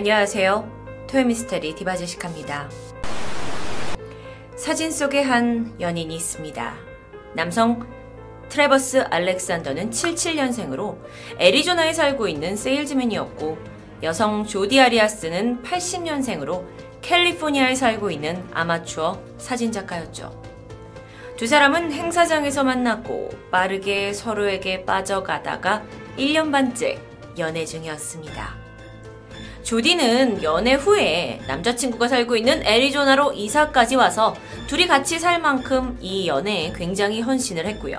안녕하세요. 토요미스테리 디바제시카입니다. 사진 속에 한 연인이 있습니다. 남성 트래버스 알렉산더는 77년생으로 애리조나에 살고 있는 세일즈맨이었고, 여성 조디 아리아스는 80년생으로 캘리포니아에 살고 있는 아마추어 사진작가였죠. 두 사람은 행사장에서 만났고 빠르게 서로에게 빠져가다가 1년 반째 연애 중이었습니다. 조디는 연애 후에 남자친구가 살고 있는 애리조나로 이사까지 와서 둘이 같이 살 만큼 이 연애에 굉장히 헌신을 했고요.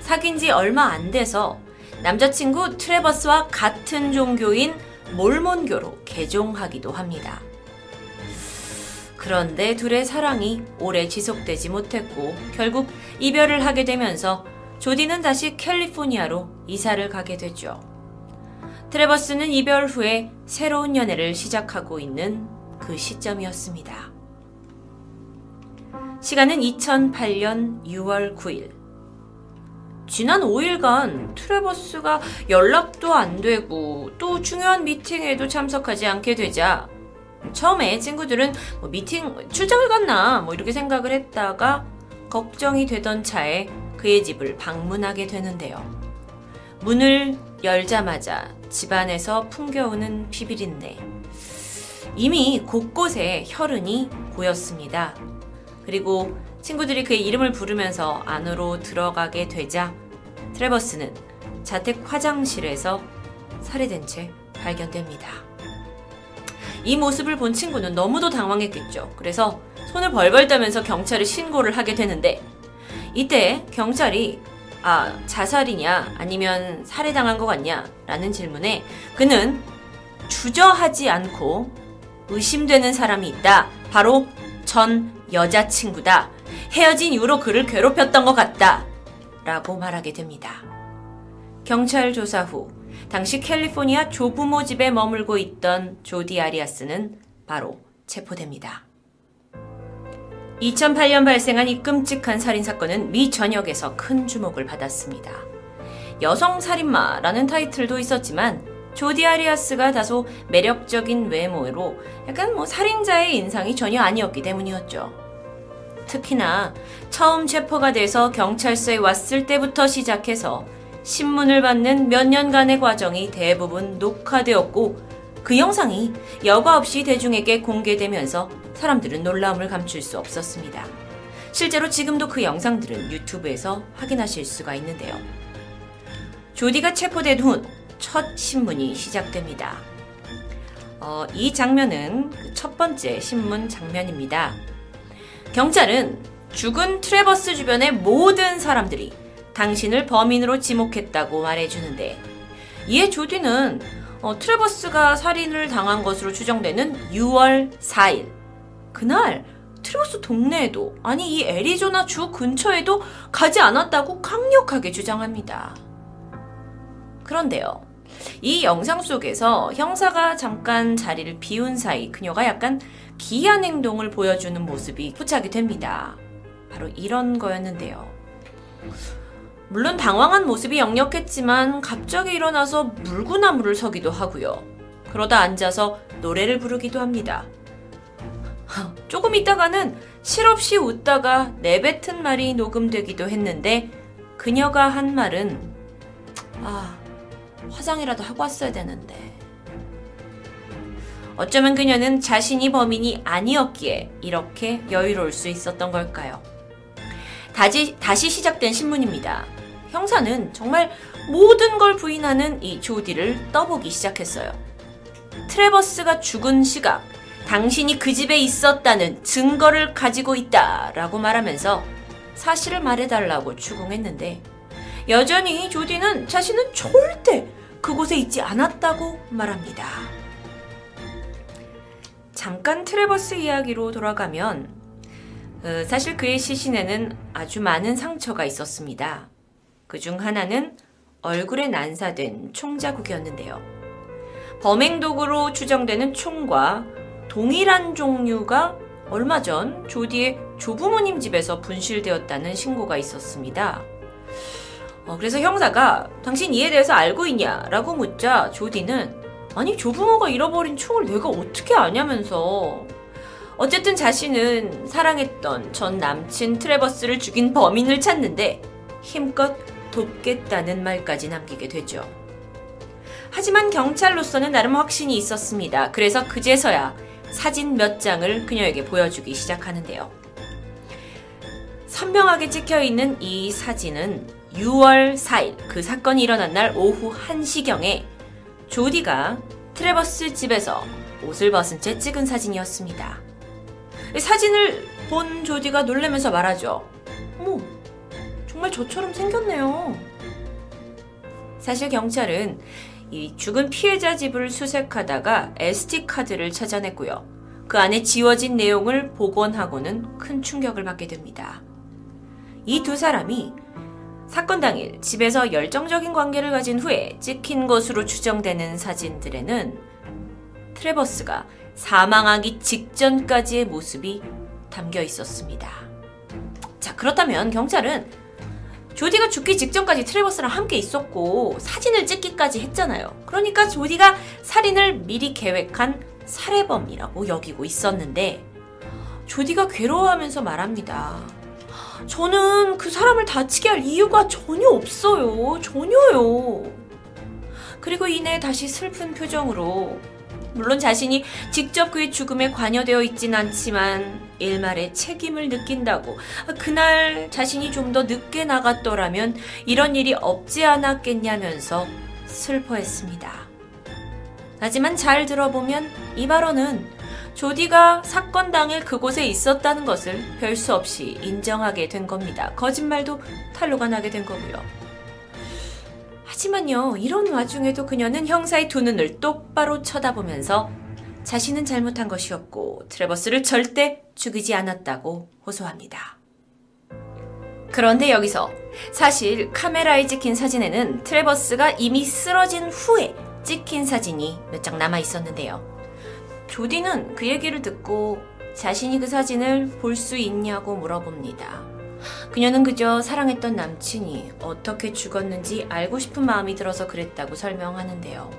사귄 지 얼마 안 돼서 남자친구 트래버스와 같은 종교인 몰몬교로 개종하기도 합니다. 그런데 둘의 사랑이 오래 지속되지 못했고 결국 이별을 하게 되면서 조디는 다시 캘리포니아로 이사를 가게 되죠. 트래버스는 이별 후에 새로운 연애를 시작하고 있는 그 시점이었습니다. 시간은 2008년 6월 9일. 지난 5일간 트래버스가 연락도 안 되고 또 중요한 미팅에도 참석하지 않게 되자 처음에 친구들은 미팅 출장을 갔나 이렇게 생각을 했다가 걱정이 되던 차에 그의 집을 방문하게 되는데요. 문을 열자마자 집안에서 풍겨오는 피비린내. 이미 곳곳에 혈흔이 고였습니다. 그리고 친구들이 그의 이름을 부르면서 안으로 들어가게 되자 트래버스는 자택 화장실에서 살해된 채 발견됩니다. 이 모습을 본 친구는 너무도 당황했겠죠. 그래서 손을 벌벌 떠면서 경찰에 신고를 하게 되는데, 이때 경찰이 자살이냐 아니면 살해당한 것 같냐 라는 질문에 그는 주저하지 않고 의심되는 사람이 있다, 바로 전 여자친구다, 헤어진 이후로 그를 괴롭혔던 것 같다 라고 말하게 됩니다. 경찰 조사 후 당시 캘리포니아 조부모 집에 머물고 있던 조디 아리아스는 바로 체포됩니다. 2008년 발생한 이 끔찍한 살인사건은 미 전역에서 큰 주목을 받았습니다. 여성살인마라는 타이틀도 있었지만 조디 아리아스가 다소 매력적인 외모로 약간 살인자의 인상이 전혀 아니었기 때문이었죠. 특히나 처음 체포가 돼서 경찰서에 왔을 때부터 시작해서 신문을 받는 몇 년간의 과정이 대부분 녹화되었고, 그 영상이 여과 없이 대중에게 공개되면서 사람들은 놀라움을 감출 수 없었습니다. 실제로 지금도 그 영상들은 유튜브에서 확인하실 수가 있는데요. 조디가 체포된 후 첫 신문이 시작됩니다. 이 장면은 첫 번째 신문 장면입니다. 경찰은 죽은 트래버스 주변의 모든 사람들이 당신을 범인으로 지목했다고 말해주는데, 이에 조디는 트래버스가 살인을 당한 것으로 추정되는 6월 4일. 그날 트래버스 동네에도, 아니 이 애리조나 주 근처에도 가지 않았다고 강력하게 주장합니다. 그런데요, 이 영상 속에서 형사가 잠깐 자리를 비운 사이 그녀가 약간 기이한 행동을 보여주는 모습이 포착이 됩니다. 바로 이런 거였는데요. 물론 당황한 모습이 역력했지만 갑자기 일어나서 물구나무를 서기도 하고요. 그러다 앉아서 노래를 부르기도 합니다. 조금 있다가는 실없이 웃다가 내뱉은 말이 녹음되기도 했는데, 그녀가 한 말은 화장이라도 하고 왔어야 되는데. 어쩌면 그녀는 자신이 범인이 아니었기에 이렇게 여유로울 수 있었던 걸까요? 다시 시작된 신문입니다. 형사는 정말 모든 걸 부인하는 이 조디를 떠보기 시작했어요. 트래버스가 죽은 시각, 당신이 그 집에 있었다는 증거를 가지고 있다 라고 말하면서 사실을 말해달라고 추궁했는데, 여전히 조디는 자신은 절대 그곳에 있지 않았다고 말합니다. 잠깐 트래버스 이야기로 돌아가면 사실 그의 시신에는 아주 많은 상처가 있었습니다. 그중 하나는 얼굴에 난사된 총자국이었는데요. 범행 도구로 추정되는 총과 동일한 종류가 얼마 전 조디의 조부모님 집에서 분실되었다는 신고가 있었습니다. 그래서 형사가 당신 이에 대해서 알고 있냐라고 묻자 조디는 아니 조부모가 잃어버린 총을 내가 어떻게 아냐면서. 어쨌든 자신은 사랑했던 전 남친 트래버스를 죽인 범인을 찾는데 힘껏 돕겠다는 말까지 남기게 되죠. 하지만 경찰로서는 나름 확신이 있었습니다. 그래서 그제서야 사진 몇 장을 그녀에게 보여주기 시작하는데요. 선명하게 찍혀있는 이 사진은 6월 4일 그 사건이 일어난 날 오후 1시경에 조디가 트래버스 집에서 옷을 벗은 채 찍은 사진이었습니다. 사진을 본 조디가 놀라면서 말하죠. 어머, 정말 저처럼 생겼네요. 사실 경찰은 이 죽은 피해자 집을 수색하다가 SD카드를 찾아냈고요. 그 안에 지워진 내용을 복원하고는 큰 충격을 받게 됩니다. 이 두 사람이 사건 당일 집에서 열정적인 관계를 가진 후에 찍힌 것으로 추정되는 사진들에는 트래버스가 사망하기 직전까지의 모습이 담겨 있었습니다. 자, 그렇다면 경찰은 조디가 죽기 직전까지 트래버스랑 함께 있었고 사진을 찍기까지 했잖아요. 그러니까 조디가 살인을 미리 계획한 살해범이라고 여기고 있었는데, 조디가 괴로워하면서 말합니다. 저는 그 사람을 다치게 할 이유가 전혀 없어요. 전혀요. 그리고 이내 다시 슬픈 표정으로, 물론 자신이 직접 그의 죽음에 관여되어 있진 않지만 일말의 책임을 느낀다고, 그날 자신이 좀 더 늦게 나갔더라면 이런 일이 없지 않았겠냐면서 슬퍼했습니다. 하지만 잘 들어보면 이 발언은 조디가 사건 당일 그곳에 있었다는 것을 별 수 없이 인정하게 된 겁니다. 거짓말도 탄로가 나게 된 거고요. 하지만요, 이런 와중에도 그녀는 형사의 두 눈을 똑바로 쳐다보면서 자신은 잘못한 것이 없고 트래버스를 절대 죽이지 않았다고 호소합니다. 그런데 여기서 사실 카메라에 찍힌 사진에는 트래버스가 이미 쓰러진 후에 찍힌 사진이 몇 장 남아 있었는데요. 조디는 그 얘기를 듣고 자신이 그 사진을 볼 수 있냐고 물어봅니다. 그녀는 그저 사랑했던 남친이 어떻게 죽었는지 알고 싶은 마음이 들어서 그랬다고 설명하는데요.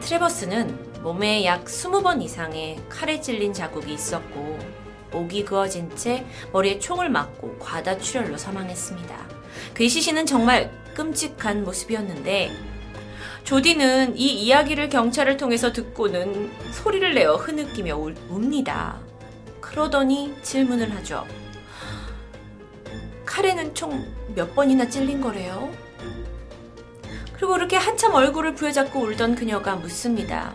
트래버스는 몸에 약 20번 이상의 칼에 찔린 자국이 있었고 목이 그어진 채 머리에 총을 맞고 과다출혈로 사망했습니다. 그의 시신은 정말 끔찍한 모습이었는데, 조디는 이 이야기를 경찰을 통해서 듣고는 소리를 내어 흐느끼며 웁니다. 그러더니 질문을 하죠. 칼에는 총 몇 번이나 찔린 거래요? 그리고 그렇게 한참 얼굴을 부여잡고 울던 그녀가 묻습니다.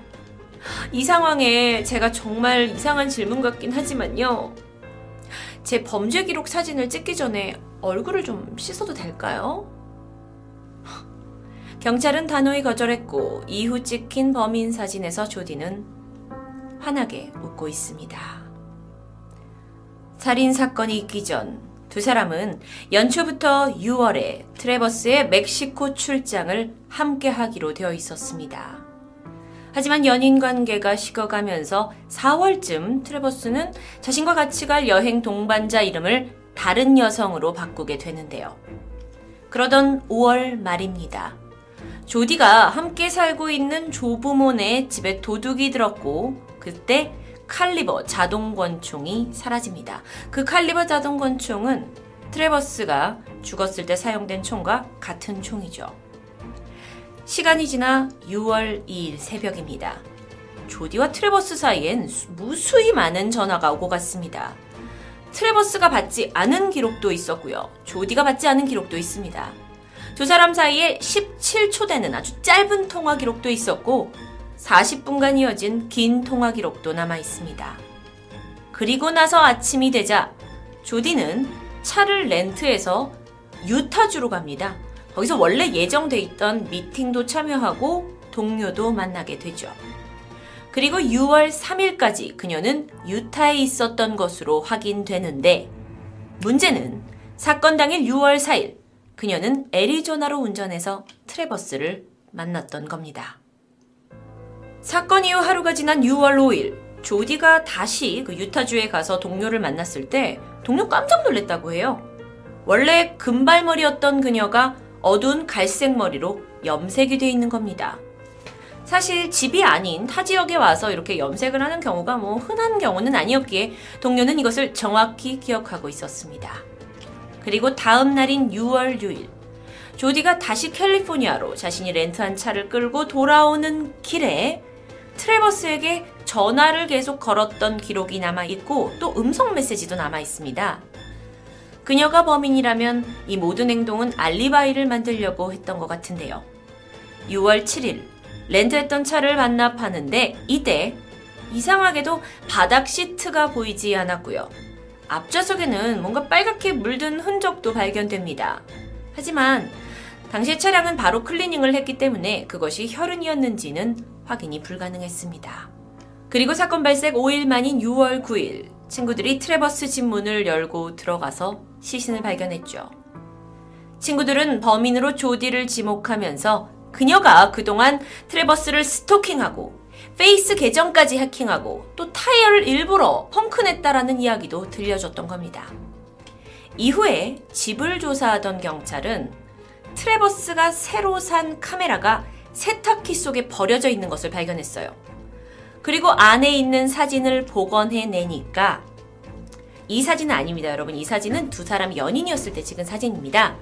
이 상황에 제가 정말 이상한 질문 같긴 하지만요, 제 범죄 기록 사진을 찍기 전에 얼굴을 좀 씻어도 될까요? 경찰은 단호히 거절했고 이후 찍힌 범인 사진에서 조디는 환하게 웃고 있습니다. 살인사건이 있기 전 두 사람은 연초부터 6월에 트래버스의 멕시코 출장을 함께 하기로 되어 있었습니다. 하지만 연인관계가 식어가면서 4월쯤 트래버스는 자신과 같이 갈 여행 동반자 이름을 다른 여성으로 바꾸게 되는데요. 그러던 5월 말입니다. 조디가 함께 살고 있는 조부모네 집에 도둑이 들었고 그때 칼리버 자동 권총이 사라집니다. 그 칼리버 자동 권총은 트래버스가 죽었을 때 사용된 총과 같은 총이죠. 시간이 지나 6월 2일 새벽입니다. 조디와 트래버스 사이엔 무수히 많은 전화가 오고 갔습니다. 트래버스가 받지 않은 기록도 있었고요. 조디가 받지 않은 기록도 있습니다. 두 사람 사이에 17초 되는 아주 짧은 통화 기록도 있었고 40분간 이어진 긴 통화 기록도 남아 있습니다. 그리고 나서 아침이 되자 조디는 차를 렌트해서 유타주로 갑니다. 거기서 원래 예정돼 있던 미팅도 참여하고 동료도 만나게 되죠. 그리고 6월 3일까지 그녀는 유타에 있었던 것으로 확인되는데, 문제는 사건 당일 6월 4일 그녀는 애리조나로 운전해서 트래버스를 만났던 겁니다. 사건 이후 하루가 지난 6월 5일, 조디가 다시 그 유타주에 가서 동료를 만났을 때 동료 깜짝 놀랐다고 해요. 원래 금발머리였던 그녀가 어두운 갈색 머리로 염색이 돼 있는 겁니다. 사실 집이 아닌 타 지역에 와서 이렇게 염색을 하는 경우가 뭐 흔한 경우는 아니었기에 동료는 이것을 정확히 기억하고 있었습니다. 그리고 다음 날인 6월 6일, 조디가 다시 캘리포니아로 자신이 렌트한 차를 끌고 돌아오는 길에 트래버스에게 전화를 계속 걸었던 기록이 남아있고 또 음성 메시지도 남아있습니다. 그녀가 범인이라면 이 모든 행동은 알리바이를 만들려고 했던 것 같은데요. 6월 7일 렌트했던 차를 반납하는데 이때 이상하게도 바닥 시트가 보이지 않았고요. 앞좌석에는 뭔가 빨갛게 물든 흔적도 발견됩니다. 하지만 당시 차량은 바로 클리닝을 했기 때문에 그것이 혈흔이었는지는 확인이 불가능했습니다. 그리고 사건 발생 5일 만인 6월 9일 친구들이 트래버스 집 문을 열고 들어가서 시신을 발견했죠. 친구들은 범인으로 조디를 지목하면서 그녀가 그동안 트래버스를 스토킹하고 페이스 계정까지 해킹하고 또 타이어를 일부러 펑크냈다라는 이야기도 들려줬던 겁니다. 이후에 집을 조사하던 경찰은 트래버스가 새로 산 카메라가 세탁기 속에 버려져 있는 것을 발견했어요. 그리고 안에 있는 사진을 복원해내니까 이 사진은 아닙니다. 여러분, 이 사진은 두 사람 연인이었을 때 찍은 사진입니다.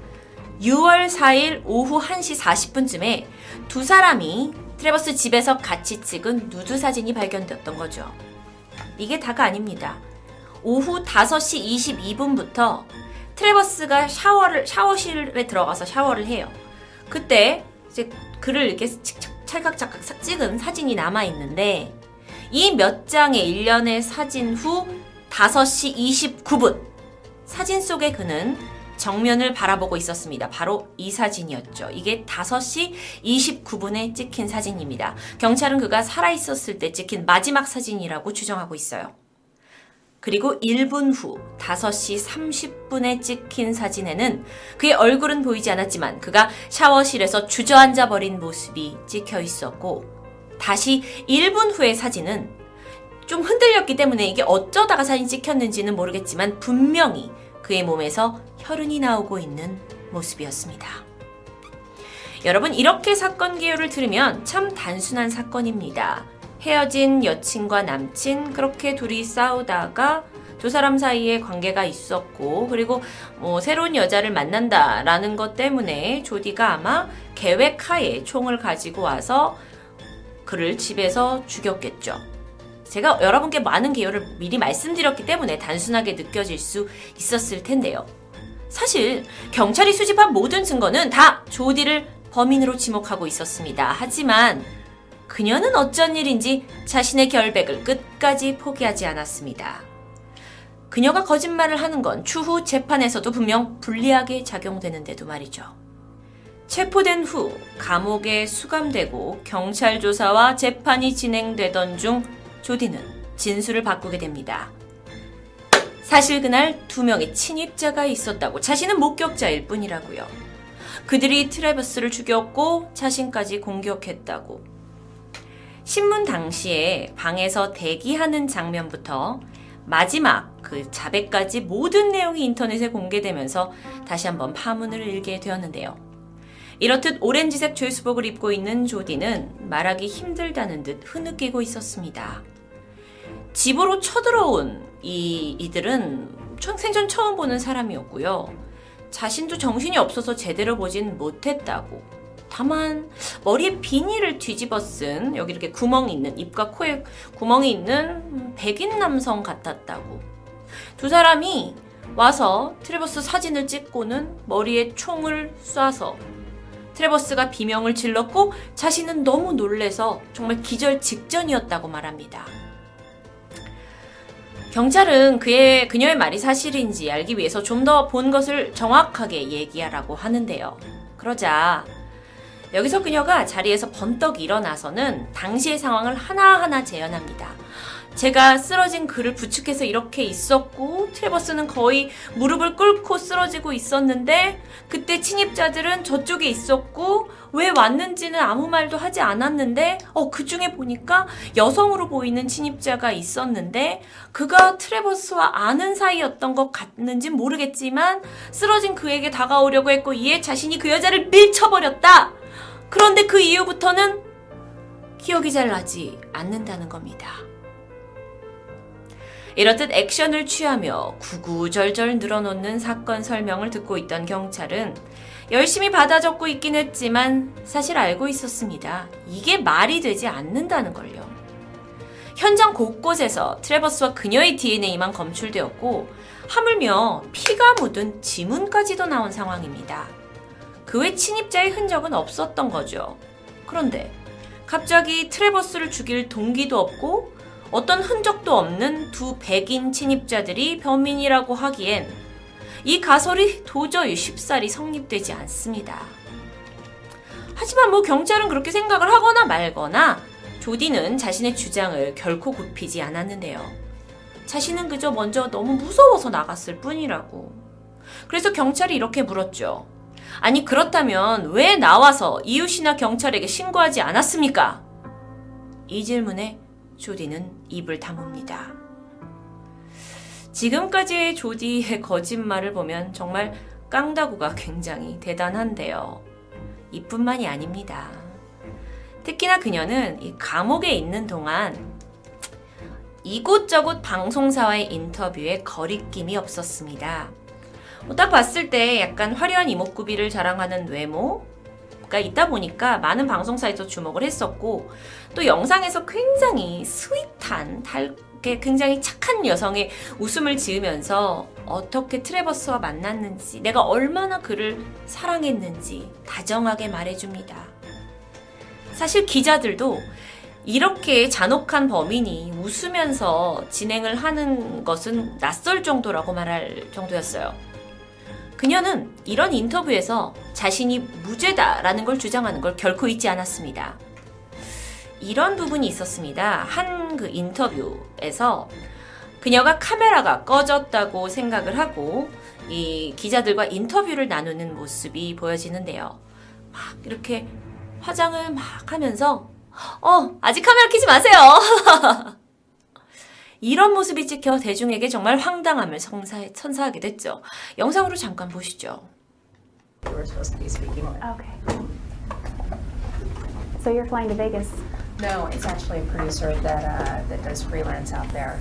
6월 4일 오후 1시 40분쯤에 두 사람이 트래버스 집에서 같이 찍은 누드 사진이 발견되었던 거죠. 이게 다가 아닙니다. 오후 5시 22분부터 트래버스가 샤워실에 들어가서 샤워를 해요. 그때 이제 그를 이렇게 찰칵찰칵 찍은 사진이 남아있는데 이 몇 장의 일련의 사진 후 5시 29분 사진 속에 그는 정면을 바라보고 있었습니다. 바로 이 사진이었죠. 이게 5시 29분에 찍힌 사진입니다. 경찰은 그가 살아있었을 때 찍힌 마지막 사진이라고 추정하고 있어요. 그리고 1분 후 5시 30분에 찍힌 사진에는 그의 얼굴은 보이지 않았지만 그가 샤워실에서 주저앉아 버린 모습이 찍혀 있었고 다시 1분 후의 사진은 좀 흔들렸기 때문에 이게 어쩌다가 사진 찍혔는지는 모르겠지만 분명히 그의 몸에서 혈흔이 나오고 있는 모습이었습니다. 여러분, 이렇게 사건 개요를 들으면 참 단순한 사건입니다. 헤어진 여친과 남친, 그렇게 둘이 싸우다가 두 사람 사이에 관계가 있었고 그리고 뭐 새로운 여자를 만난다라는 것 때문에 조디가 아마 계획하에 총을 가지고 와서 그를 집에서 죽였겠죠. 제가 여러분께 많은 개요를 미리 말씀드렸기 때문에 단순하게 느껴질 수 있었을 텐데요. 사실 경찰이 수집한 모든 증거는 다 조디를 범인으로 지목하고 있었습니다. 하지만 그녀는 어쩐 일인지 자신의 결백을 끝까지 포기하지 않았습니다. 그녀가 거짓말을 하는 건 추후 재판에서도 분명 불리하게 작용되는데도 말이죠. 체포된 후 감옥에 수감되고 경찰 조사와 재판이 진행되던 중 조디는 진술을 바꾸게 됩니다. 사실 그날 두 명의 침입자가 있었다고, 자신은 목격자일 뿐이라고요. 그들이 트래버스를 죽였고 자신까지 공격했다고. 신문 당시에 방에서 대기하는 장면부터 마지막 그 자백까지 모든 내용이 인터넷에 공개되면서 다시 한번 파문을 일게 되었는데요. 이렇듯 오렌지색 죄수복을 입고 있는 조디는 말하기 힘들다는 듯 흐느끼고 있었습니다. 집으로 쳐들어온 이들은 생전 처음 보는 사람이었고요. 자신도 정신이 없어서 제대로 보진 못했다고. 다만 머리에 비닐을 뒤집어 쓴, 여기 이렇게 구멍이 있는, 입과 코에 구멍이 있는 백인 남성 같았다고. 두 사람이 와서 트래버스 사진을 찍고는 머리에 총을 쏴서 트래버스가 비명을 질렀고 자신은 너무 놀래서 정말 기절 직전이었다고 말합니다. 경찰은 그녀의 말이 사실인지 알기 위해서 좀 더 본 것을 정확하게 얘기하라고 하는데요. 그러자 여기서 그녀가 자리에서 번떡 일어나서는 당시의 상황을 하나하나 재현합니다. 제가 쓰러진 그를 부축해서 이렇게 있었고 트래버스는 거의 무릎을 꿇고 쓰러지고 있었는데 그때 침입자들은 저쪽에 있었고 왜 왔는지는 아무 말도 하지 않았는데 그중에 보니까 여성으로 보이는 침입자가 있었는데 그가 트래버스와 아는 사이였던 것 같는지 모르겠지만 쓰러진 그에게 다가오려고 했고 이에 자신이 그 여자를 밀쳐버렸다. 그런데 그 이후부터는 기억이 잘 나지 않는다는 겁니다. 이렇듯 액션을 취하며 구구절절 늘어놓는 사건 설명을 듣고 있던 경찰은 열심히 받아 적고 있긴 했지만 사실 알고 있었습니다. 이게 말이 되지 않는다는 걸요. 현장 곳곳에서 트래버스와 그녀의 DNA만 검출되었고 하물며 피가 묻은 지문까지도 나온 상황입니다. 그 외 침입자의 흔적은 없었던 거죠. 그런데 갑자기 트래버스를 죽일 동기도 없고 어떤 흔적도 없는 두 백인 침입자들이 범인이라고 하기엔 이 가설이 도저히 쉽사리 성립되지 않습니다. 하지만 뭐 경찰은 그렇게 생각을 하거나 말거나 조디는 자신의 주장을 결코 굽히지 않았는데요. 자신은 그저 먼저 너무 무서워서 나갔을 뿐이라고. 그래서 경찰이 이렇게 물었죠. 아니 그렇다면 왜 나와서 이웃이나 경찰에게 신고하지 않았습니까? 이 질문에 조디는 입을 다뭅니다. 지금까지의 조디의 거짓말을 보면 정말 깡다구가 굉장히 대단한데요. 이뿐만이 아닙니다. 특히나 그녀는 이 감옥에 있는 동안 이곳저곳 방송사와의 인터뷰에 거리낌이 없었습니다. 딱 봤을 때 약간 화려한 이목구비를 자랑하는 외모, 있다 보니까 많은 방송사에서 주목을 했었고 또 영상에서 굉장히 스윗한 굉장히 착한 여성의 웃음을 지으면서 어떻게 트래버스와 만났는지 내가 얼마나 그를 사랑했는지 다정하게 말해줍니다. 사실 기자들도 이렇게 잔혹한 범인이 웃으면서 진행을 하는 것은 낯설 정도라고 말할 정도였어요. 그녀는 이런 인터뷰에서 자신이 무죄다라는 걸 주장하는 걸 결코 잊지 않았습니다. 이런 부분이 있었습니다. 한 그 인터뷰에서 그녀가 카메라가 꺼졌다고 생각을 하고 이 기자들과 인터뷰를 나누는 모습이 보여지는데요. 막 이렇게 화장을 막 하면서 아직 카메라 켜지 마세요! 이런 모습이 찍혀 대중에게 정말 황당함을 선사하게 됐죠. 영상으로 잠깐 보시죠. We're supposed to be speaking. Okay. So you're flying to Vegas? No, it's actually a producer that does freelance out there.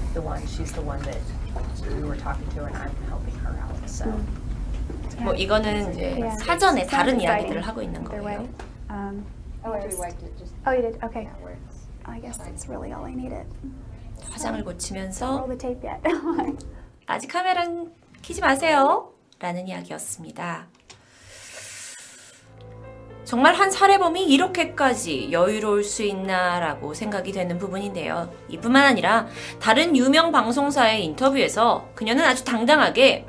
She's the one that we were talking to, and I'm helping her out. So. 뭐 이거는 이제 사전에 다른 이야기들을 하고 있는 거예요. Oh, you did. Okay. I guess that's really all I needed. 화장을 고치면서 아직 카메라는 켜지 마세요 라는 이야기였습니다. 정말 한 살해범이 이렇게까지 여유로울 수 있나 라고 생각이 되는 부분인데요. 이뿐만 아니라 다른 유명 방송사의 인터뷰에서 그녀는 아주 당당하게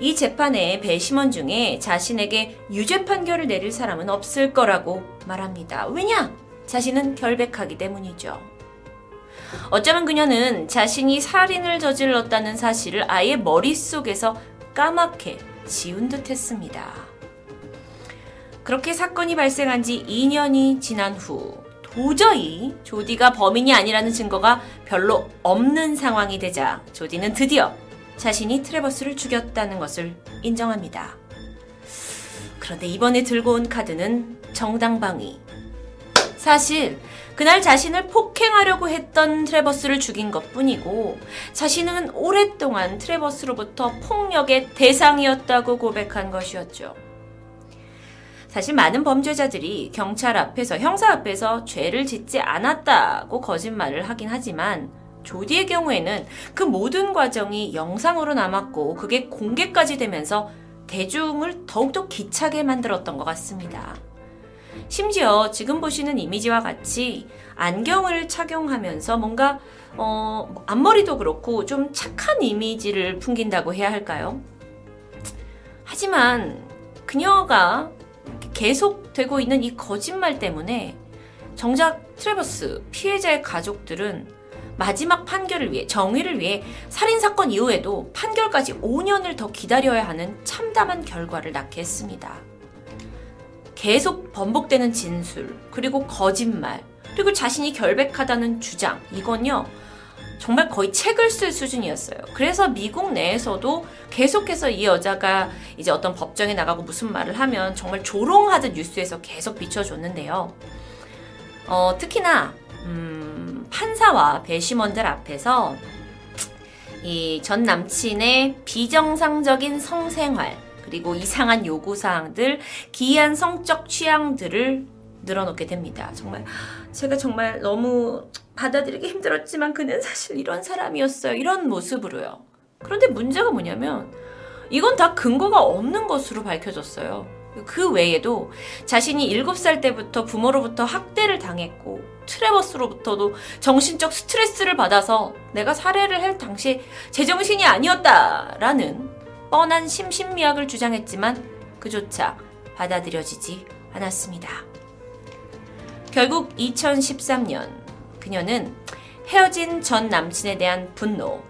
이 재판의 배심원 중에 자신에게 유죄 판결을 내릴 사람은 없을 거라고 말합니다. 왜냐? 자신은 결백하기 때문이죠. 어쩌면 그녀는 자신이 살인을 저질렀다는 사실을 아예 머릿속에서 까맣게 지운 듯 했습니다. 그렇게 사건이 발생한 지 2년이 지난 후 도저히 조디가 범인이 아니라는 증거가 별로 없는 상황이 되자 조디는 드디어 자신이 트래버스를 죽였다는 것을 인정합니다. 그런데 이번에 들고 온 카드는 정당방위. 사실 그날 자신을 폭행하려고 했던 트래버스를 죽인 것뿐이고 자신은 오랫동안 트래버스로부터 폭력의 대상이었다고 고백한 것이었죠. 사실 많은 범죄자들이 경찰 앞에서, 형사 앞에서 죄를 짓지 않았다고 거짓말을 하긴 하지만 조디의 경우에는 그 모든 과정이 영상으로 남았고 그게 공개까지 되면서 대중을 더욱더 기차게 만들었던 것 같습니다. 심지어 지금 보시는 이미지와 같이 안경을 착용하면서 뭔가 앞머리도 그렇고 좀 착한 이미지를 풍긴다고 해야 할까요? 하지만 그녀가 계속되고 있는 이 거짓말 때문에 정작 트래버스 피해자의 가족들은 마지막 판결을 위해, 정의를 위해 살인사건 이후에도 판결까지 5년을 더 기다려야 하는 참담한 결과를 낳게 했습니다. 계속 번복되는 진술, 그리고 거짓말, 그리고 자신이 결백하다는 주장, 이건요 정말 거의 책을 쓸 수준이었어요. 그래서 미국 내에서도 계속해서 이 여자가 이제 어떤 법정에 나가고 무슨 말을 하면 정말 조롱하듯 뉴스에서 계속 비춰줬는데요. 특히나 판사와 배심원들 앞에서 이 전 남친의 비정상적인 성생활, 그리고 이상한 요구사항들, 기이한 성적 취향들을 늘어놓게 됩니다. 정말 제가 정말 너무 받아들이기 힘들었지만 그는 사실 이런 사람이었어요. 이런 모습으로요. 그런데 문제가 뭐냐면 이건 다 근거가 없는 것으로 밝혀졌어요. 그 외에도 자신이 7살 때부터 부모로부터 학대를 당했고 트래버스로부터도 정신적 스트레스를 받아서 내가 살해를 할 당시 제정신이 아니었다라는 뻔한 심신미약을 주장했지만 그조차 받아들여지지 않았습니다. 결국 2013년 그녀는 헤어진 전 남친에 대한 분노,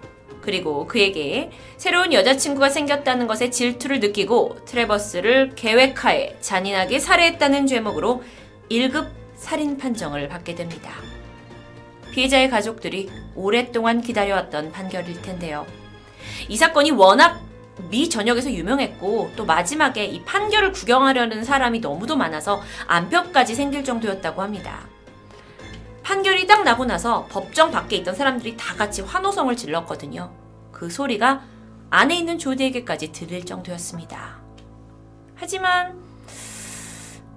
그리고 그에게 새로운 여자친구가 생겼다는 것에 질투를 느끼고 트래버스를 계획하에 잔인하게 살해했다는 죄목으로 1급 살인 판정을 받게 됩니다. 피해자의 가족들이 오랫동안 기다려왔던 판결일 텐데요. 이 사건이 워낙 미 전역에서 유명했고 또 마지막에 이 판결을 구경하려는 사람이 너무도 많아서 안표까지 생길 정도였다고 합니다. 판결이 딱 나고 나서 법정 밖에 있던 사람들이 다 같이 환호성을 질렀거든요. 그 소리가 안에 있는 조디에게까지 들릴 정도였습니다. 하지만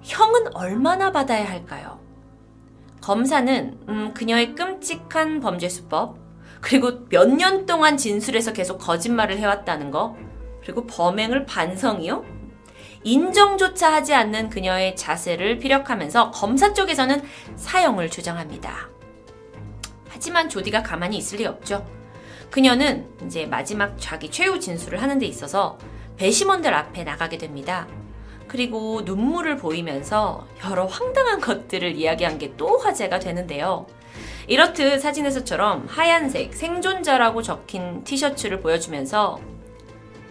형은 얼마나 받아야 할까요? 검사는 그녀의 끔찍한 범죄 수법, 그리고 몇 년 동안 진술에서 계속 거짓말을 해왔다는 거, 그리고 범행을 반성이요? 인정조차 하지 않는 그녀의 자세를 피력하면서 검사 쪽에서는 사형을 주장합니다. 하지만 조디가 가만히 있을 리 없죠. 그녀는 이제 마지막 자기 최후 진술을 하는 데 있어서 배심원들 앞에 나가게 됩니다. 그리고 눈물을 보이면서 여러 황당한 것들을 이야기한 게 또 화제가 되는데요. 이렇듯 사진에서처럼 하얀색 생존자라고 적힌 티셔츠를 보여주면서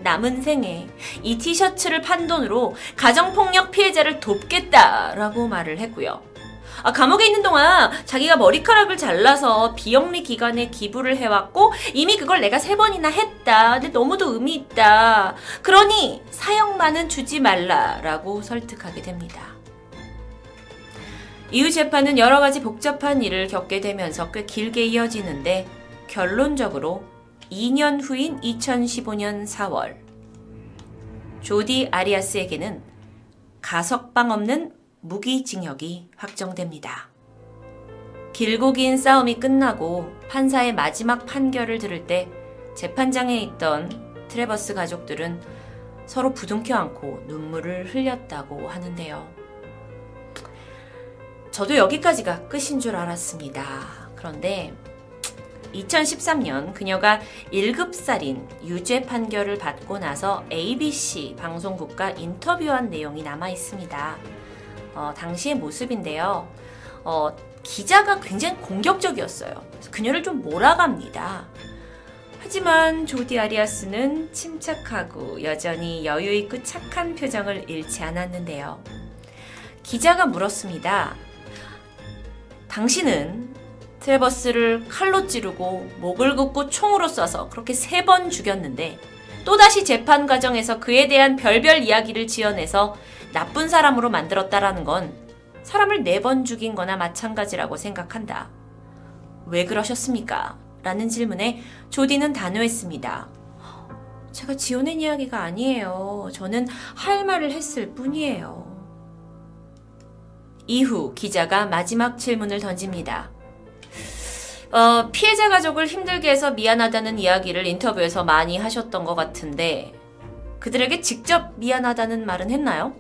남은 생에 이 티셔츠를 판 돈으로 가정폭력 피해자를 돕겠다라고 말을 했고요. 감옥에 있는 동안 자기가 머리카락을 잘라서 비영리 기관에 기부를 해왔고 이미 그걸 내가 3번이나 했다. 근데 너무도 의미 있다. 그러니 사형만은 주지 말라라고 설득하게 됩니다. 이후 재판은 여러 가지 복잡한 일을 겪게 되면서 꽤 길게 이어지는데 결론적으로 2년 후인 2015년 4월 조디 아리아스에게는 가석방 없는 무기징역이 확정됩니다. 길고 긴 싸움이 끝나고 판사의 마지막 판결을 들을 때 재판장에 있던 트래버스 가족들은 서로 부둥켜 안고 눈물을 흘렸다고 하는데요. 저도 여기까지가 끝인 줄 알았습니다. 그런데 2013년 그녀가 1급 살인 유죄 판결을 받고 나서 ABC 방송국과 인터뷰한 내용이 남아있습니다. 당시의 모습인데요. 기자가 굉장히 공격적이었어요. 그래서 그녀를 좀 몰아갑니다. 하지만 조디 아리아스는 침착하고 여전히 여유있고 착한 표정을 잃지 않았는데요. 기자가 물었습니다. 당신은 트래버스를 칼로 찌르고 목을 긋고 총으로 쏴서 그렇게 3번 죽였는데 또다시 재판 과정에서 그에 대한 별별 이야기를 지어내서 나쁜 사람으로 만들었다라는 건 사람을 4번 죽인 거나 마찬가지라고 생각한다. 왜 그러셨습니까? 라는 질문에 조디는 단호했습니다. 제가 지어낸 이야기가 아니에요. 저는 할 말을 했을 뿐이에요. 이후 기자가 마지막 질문을 던집니다. 피해자 가족을 힘들게 해서 미안하다는 이야기를 인터뷰에서 많이 하셨던 것 같은데 그들에게 직접 미안하다는 말은 했나요?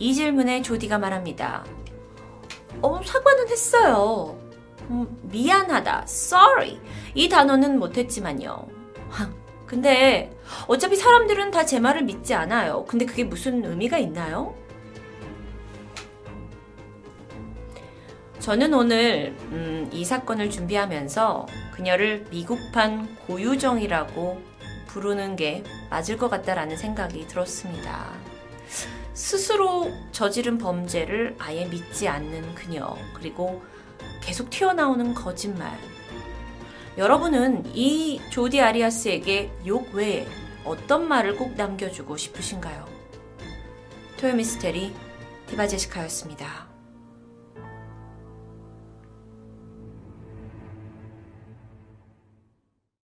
이 질문에 조디가 말합니다. 사과는 했어요. 미안하다, sorry 이 단어는 못했지만요. 근데 어차피 사람들은 다 제 말을 믿지 않아요. 근데 그게 무슨 의미가 있나요? 저는 오늘 이 사건을 준비하면서 그녀를 미국판 고유정이라고 부르는 게 맞을 것 같다라는 생각이 들었습니다. 스스로 저지른 범죄를 아예 믿지 않는 그녀, 그리고 계속 튀어나오는 거짓말. 여러분은 이 조디 아리아스에게 욕 외에 어떤 말을 꼭 남겨주고 싶으신가요? 토요미스테리 디바제시카였습니다.